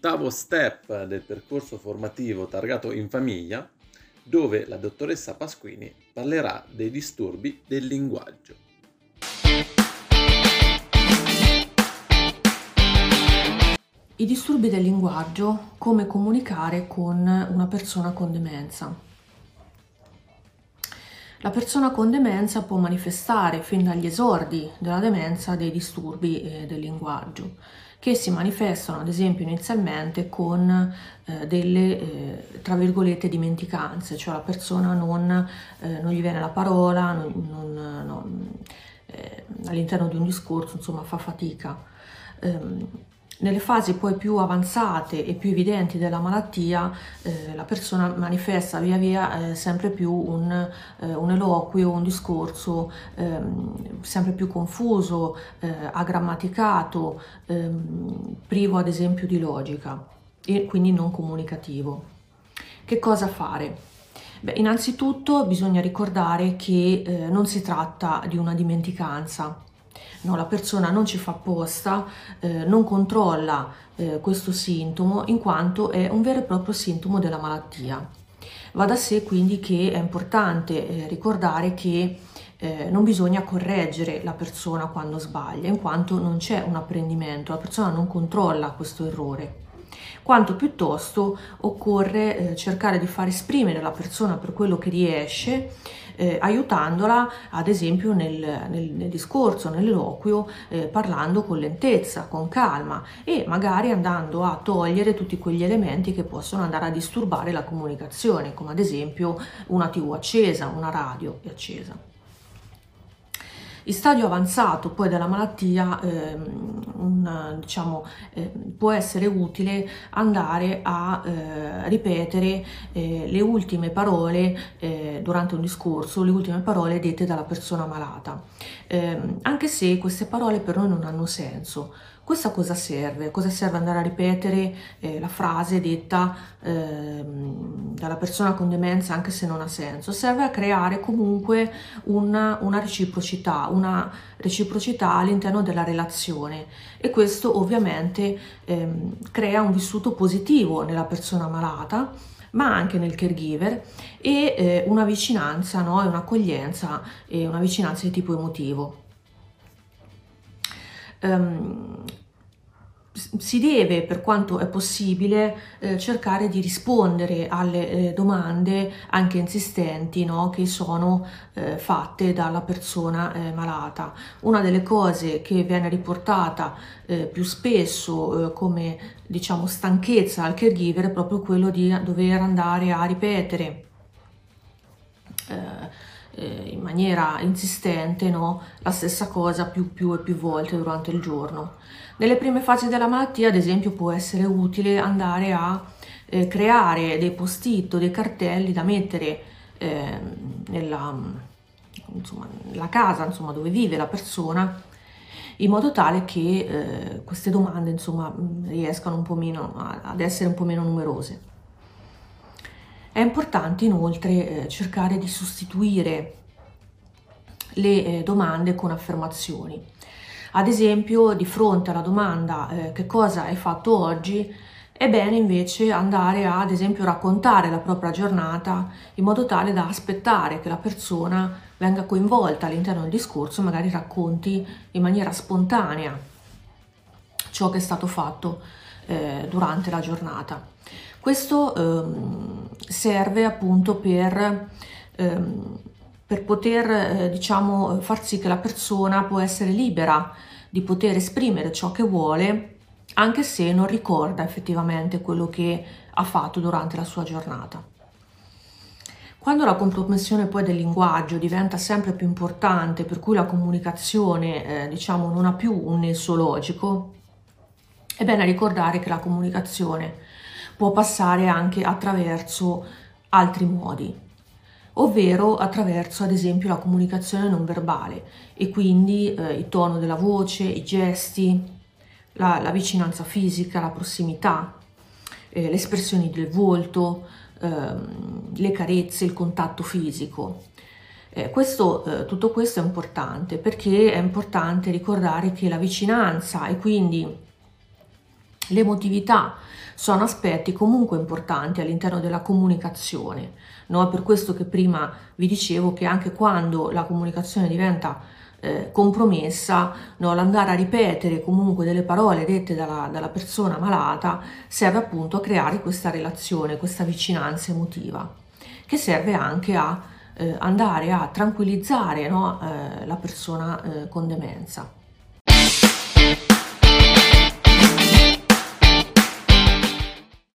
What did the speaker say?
l'ottavo step del percorso formativo targato In famiglia, dove la dottoressa Pasquini parlerà dei disturbi del linguaggio. I disturbi del linguaggio, come comunicare con una persona con demenza. La persona con demenza può manifestare fin dagli esordi della demenza dei disturbi del linguaggio, che si manifestano ad esempio inizialmente con delle tra virgolette dimenticanze, cioè la persona non gli viene la parola, all'interno di un discorso, insomma, fa fatica. Nelle fasi poi più avanzate e più evidenti della malattia, la persona manifesta via via sempre più un eloquio, un discorso sempre più confuso, aggrammaticato, privo ad esempio di logica e quindi non comunicativo. Che cosa fare? Beh, innanzitutto bisogna ricordare che non si tratta di una dimenticanza. No, la persona non ci fa apposta, non controlla questo sintomo, in quanto è un vero e proprio sintomo della malattia. Va da sé quindi che è importante ricordare che non bisogna correggere la persona quando sbaglia, in quanto non c'è un apprendimento, la persona non controlla questo errore, quanto piuttosto occorre cercare di far esprimere la persona per quello che riesce, aiutandola ad esempio nel discorso, nell'eloquio, parlando con lentezza, con calma e magari andando a togliere tutti quegli elementi che possono andare a disturbare la comunicazione, come ad esempio una TV accesa, una radio accesa. In stadio avanzato poi della malattia può essere utile andare a ripetere le ultime parole durante un discorso, le ultime parole dette dalla persona malata, anche se queste parole per noi non hanno senso. Questo a cosa serve? Cosa serve andare a ripetere la frase detta dalla persona con demenza anche se non ha senso? Serve a creare comunque una reciprocità all'interno della relazione, e questo ovviamente crea un vissuto positivo nella persona malata, ma anche nel caregiver, e una vicinanza, no? Un'accoglienza e una vicinanza di tipo emotivo. Si deve, per quanto è possibile, cercare di rispondere alle domande anche insistenti, no? Che sono fatte dalla persona malata. Una delle cose che viene riportata più spesso come, diciamo, stanchezza al caregiver è proprio quello di dover andare a ripetere in maniera insistente, no? La stessa cosa più e più volte durante il giorno. Nelle prime fasi della malattia, ad esempio, può essere utile andare a creare dei post-it, dei cartelli da mettere nella casa, insomma, dove vive la persona, in modo tale che queste domande, insomma, riescano un po' meno ad essere un po' meno numerose. È importante inoltre cercare di sostituire le domande con affermazioni. Ad esempio, di fronte alla domanda che cosa hai fatto oggi, è bene invece andare a, ad esempio, raccontare la propria giornata, in modo tale da aspettare che la persona venga coinvolta all'interno del discorso, magari racconti in maniera spontanea ciò che è stato fatto durante la giornata. Questo serve appunto per poter diciamo, far sì che la persona può essere libera di poter esprimere ciò che vuole, anche se non ricorda effettivamente quello che ha fatto durante la sua giornata. Quando la compromissione poi del linguaggio diventa sempre più importante, per cui la comunicazione diciamo, non ha più un nesso logico, è bene ricordare che la comunicazione può passare anche attraverso altri modi, ovvero attraverso ad esempio la comunicazione non verbale, e quindi il tono della voce, i gesti, la vicinanza fisica, la prossimità, le espressioni del volto, le carezze, il contatto fisico. Tutto questo è importante, perché è importante ricordare che la vicinanza e quindi l'emotività sono aspetti comunque importanti all'interno della comunicazione, no? Per questo che prima vi dicevo che anche quando la comunicazione diventa compromessa, no? L'andare a ripetere comunque delle parole dette dalla persona malata serve appunto a creare questa relazione, questa vicinanza emotiva, che serve anche a andare a tranquillizzare, no? La persona con demenza.